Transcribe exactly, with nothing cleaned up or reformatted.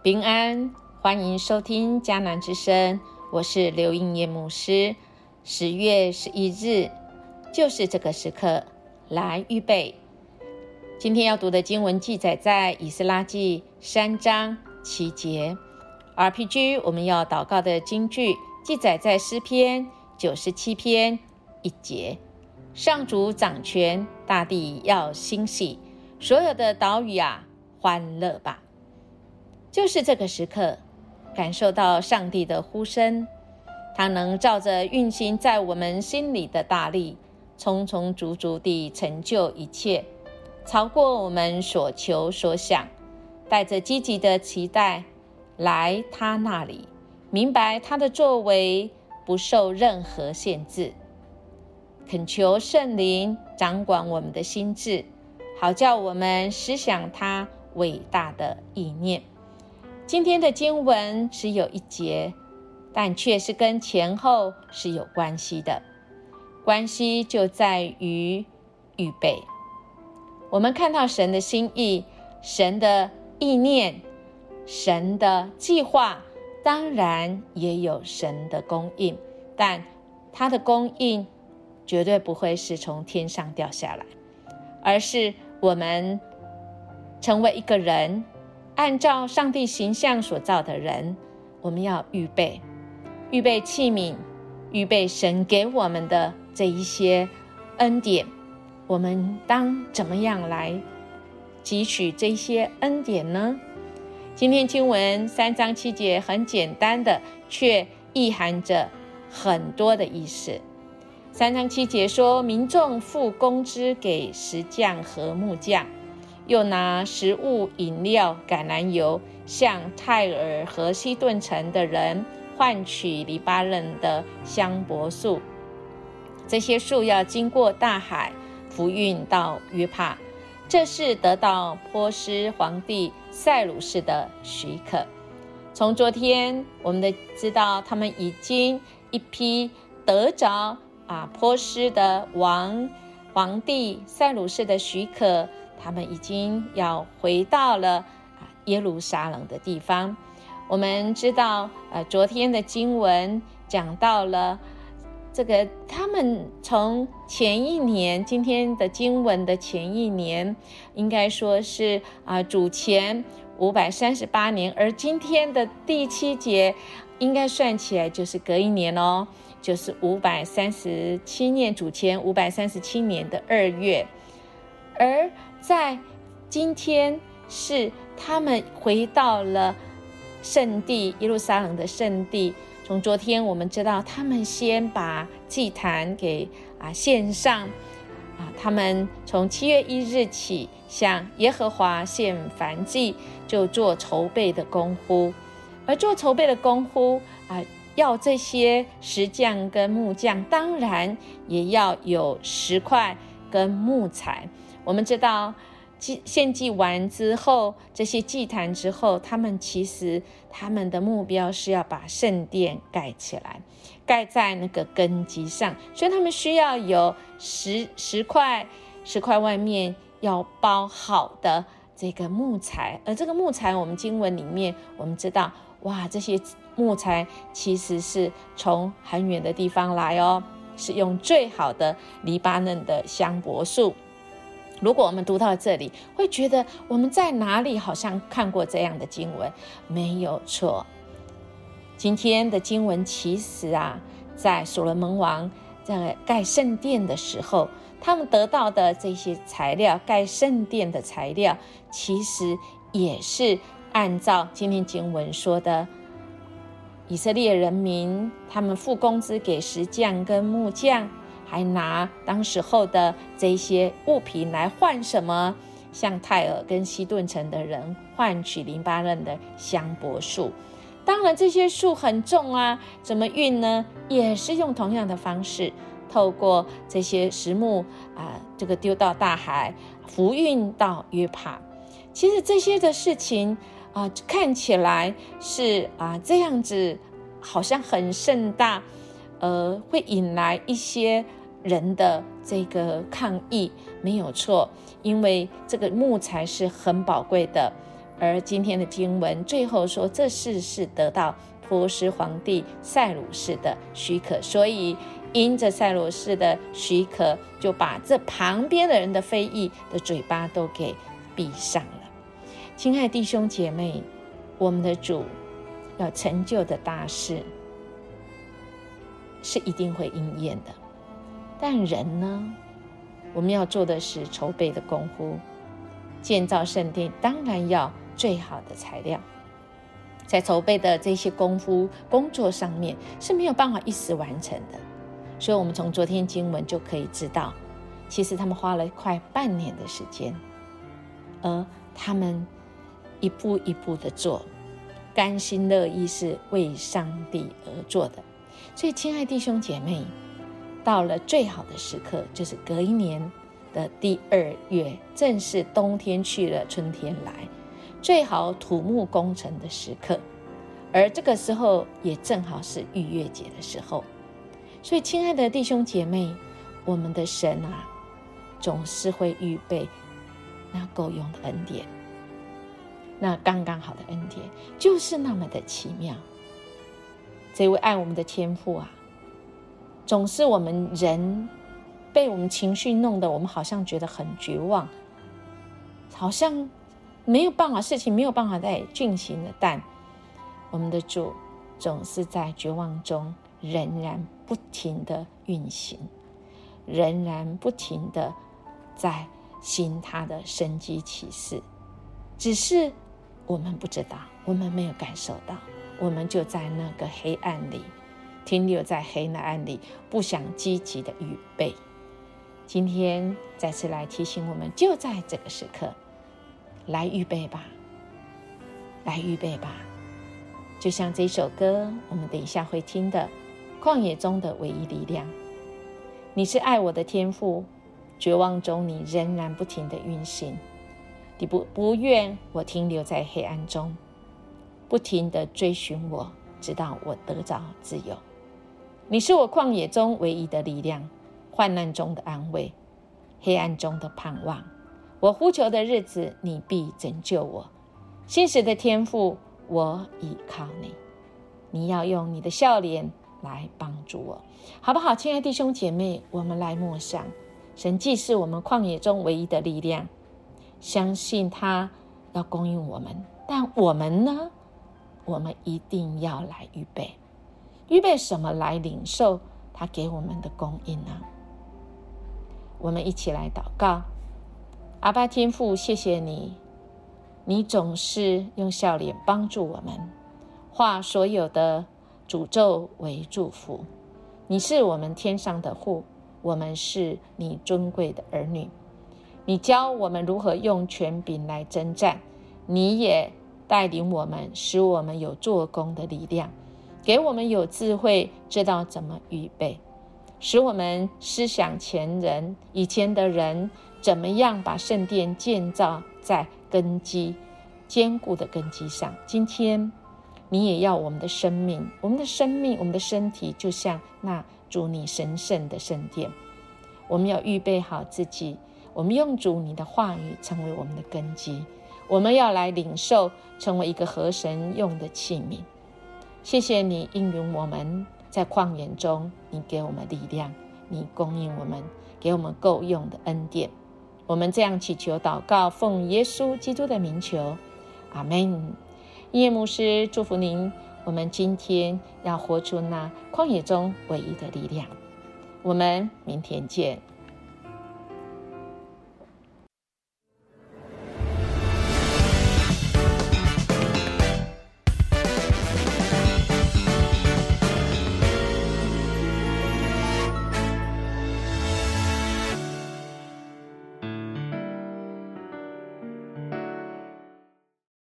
平安，欢迎收听迦南之声，我是刘映叶牧师。十月十一日，就是这个时刻，来预备。今天要读的经文记载在以斯拉记三章七节。R P G 我们要祷告的经句记载在诗篇九十七篇一节。上主掌权，大地要欣喜，所有的岛屿啊，欢乐吧。就是这个时刻，感受到上帝的呼声，他能照着运行在我们心里的大力，充充足足地成就一切，超过我们所求所想。带着积极的期待来他那里，明白他的作为不受任何限制。恳求圣灵掌管我们的心智，好叫我们思想他伟大的意念。今天的经文只有一节，但却是跟前后是有关系的，关系就在于预备。我们看到神的心意，神的意念，神的计划，当然也有神的供应，但他的供应绝对不会是从天上掉下来，而是我们成为一个人，按照上帝形象所造的人，我们要预备，预备器皿，预备神给我们的这一些恩典。我们当怎么样来汲取这些恩典呢？今天经文三章七节很简单的，却意含着很多的意思。三章七节说，民众付工资给石匠和木匠，又拿食物、饮料、橄榄油向泰尔和西顿城的人换取黎巴嫩的香柏树，这些树要经过大海浮运到约帕，这是得到波斯皇帝塞鲁士的许可。从昨天我们知道，他们已经一批得着、啊、波斯的王皇帝塞鲁士的许可，他们已经要回到了耶路撒冷的地方。我们知道、呃、昨天的经文讲到了这个，他们从前一年，今天的经文的前一年，应该说是、呃、主前五百三十八年，而今天的第七节应该算起来就是隔一年哦，就是五百三十七年，主前五百三十七年的二月。而在今天是他们回到了圣地，耶路撒冷的圣地。从昨天我们知道，他们先把祭坛给、啊、献上、啊、他们从七月一日起向耶和华献燔祭，就做筹备的功夫。而做筹备的功夫、啊、要这些石匠跟木匠，当然也要有石块跟木材。我们知道献祭完之后，这些祭坛之后，他们其实他们的目标是要把圣殿盖起来，盖在那个根基上，所以他们需要有石石块，石块外面要包好的这个木材。而这个木材，我们经文里面我们知道，哇，这些木材其实是从很远的地方来哦，是用最好的黎巴嫩的香柏树。如果我们读到这里，会觉得我们在哪里好像看过这样的经文？没有错，今天的经文其实啊，在所罗门王在盖圣殿的时候，他们得到的这些材料，盖圣殿的材料，其实也是按照今天经文说的，以色列人民他们付工资给石匠跟木匠，还拿当时候的这些物品来换什么？像泰尔跟西顿城的人换取黎巴嫩的香柏树。当然这些树很重啊，怎么运呢？也是用同样的方式，透过这些石木、呃、这个丢到大海，浮运到约帕。其实这些的事情、呃、看起来是、呃、这样子，好像很盛大，呃，会引来一些人的这个抗议，没有错，因为这个木材是很宝贵的，而今天的经文最后说，这事是得到波斯皇帝塞鲁士的许可，所以因着塞鲁士的许可，就把这旁边的人的非议的嘴巴都给闭上了。亲爱弟兄姐妹，我们的主要成就的大事是一定会应验的，但人呢，我们要做的是筹备的功夫，建造圣殿当然要最好的材料。在筹备的这些功夫工作上面是没有办法一时完成的，所以我们从昨天经文就可以知道，其实他们花了快半年的时间，而他们一步一步的做，甘心乐意是为上帝而做的。所以亲爱弟兄姐妹，到了最好的时刻，就是隔一年的第二月，正是冬天去了春天来，最好土木工程的时刻，而这个时候也正好是逾越节的时候。所以亲爱的弟兄姐妹，我们的神啊，总是会预备那够用的恩典，那刚刚好的恩典，就是那么的奇妙。这位爱我们的天父啊，总是我们人被我们情绪弄得我们好像觉得很绝望，好像没有办法，事情没有办法再进行了，但我们的主总是在绝望中仍然不停的运行，仍然不停的在行他的神迹奇事，只是我们不知道，我们没有感受到，我们就在那个黑暗里停留，在黑暗里不想积极的预备。今天再次来提醒我们，就在这个时刻来预备吧，来预备吧。就像这首歌我们等一下会听的，旷野中的唯一力量，你是爱我的天父，绝望中你仍然不停地运行，你 不, 不愿我停留在黑暗中，不停地追寻我，直到我得着自由。你是我旷野中唯一的力量，患难中的安慰，黑暗中的盼望，我呼求的日子你必拯救我，信实的天父我倚靠你，你要用你的笑脸来帮助我，好不好？亲爱弟兄姐妹，我们来默想，神既是我们旷野中唯一的力量，相信他要供应我们，但我们呢，我们一定要来预备，预备什么来领受他给我们的供应呢？我们一起来祷告。阿爸天父，谢谢你，你总是用笑脸帮助我们，化所有的诅咒为祝福，你是我们天上的父，我们是你尊贵的儿女，你教我们如何用权柄来征战，你也带领我们，使我们有做工的力量，给我们有智慧，知道怎么预备，使我们思想前人以前的人怎么样把圣殿建造在根基坚固的根基上。今天你也要我们的生命，我们的生命，我们的身体，就像那主你神圣的圣殿，我们要预备好自己，我们用主你的话语成为我们的根基，我们要来领受，成为一个合神用的器皿。谢谢你应允我们，在旷野中你给我们力量，你供应我们，给我们够用的恩典。我们这样祈求祷告，奉耶稣基督的名求，阿们。叶牧师祝福您，我们今天要活出那旷野中唯一的力量。我们明天见。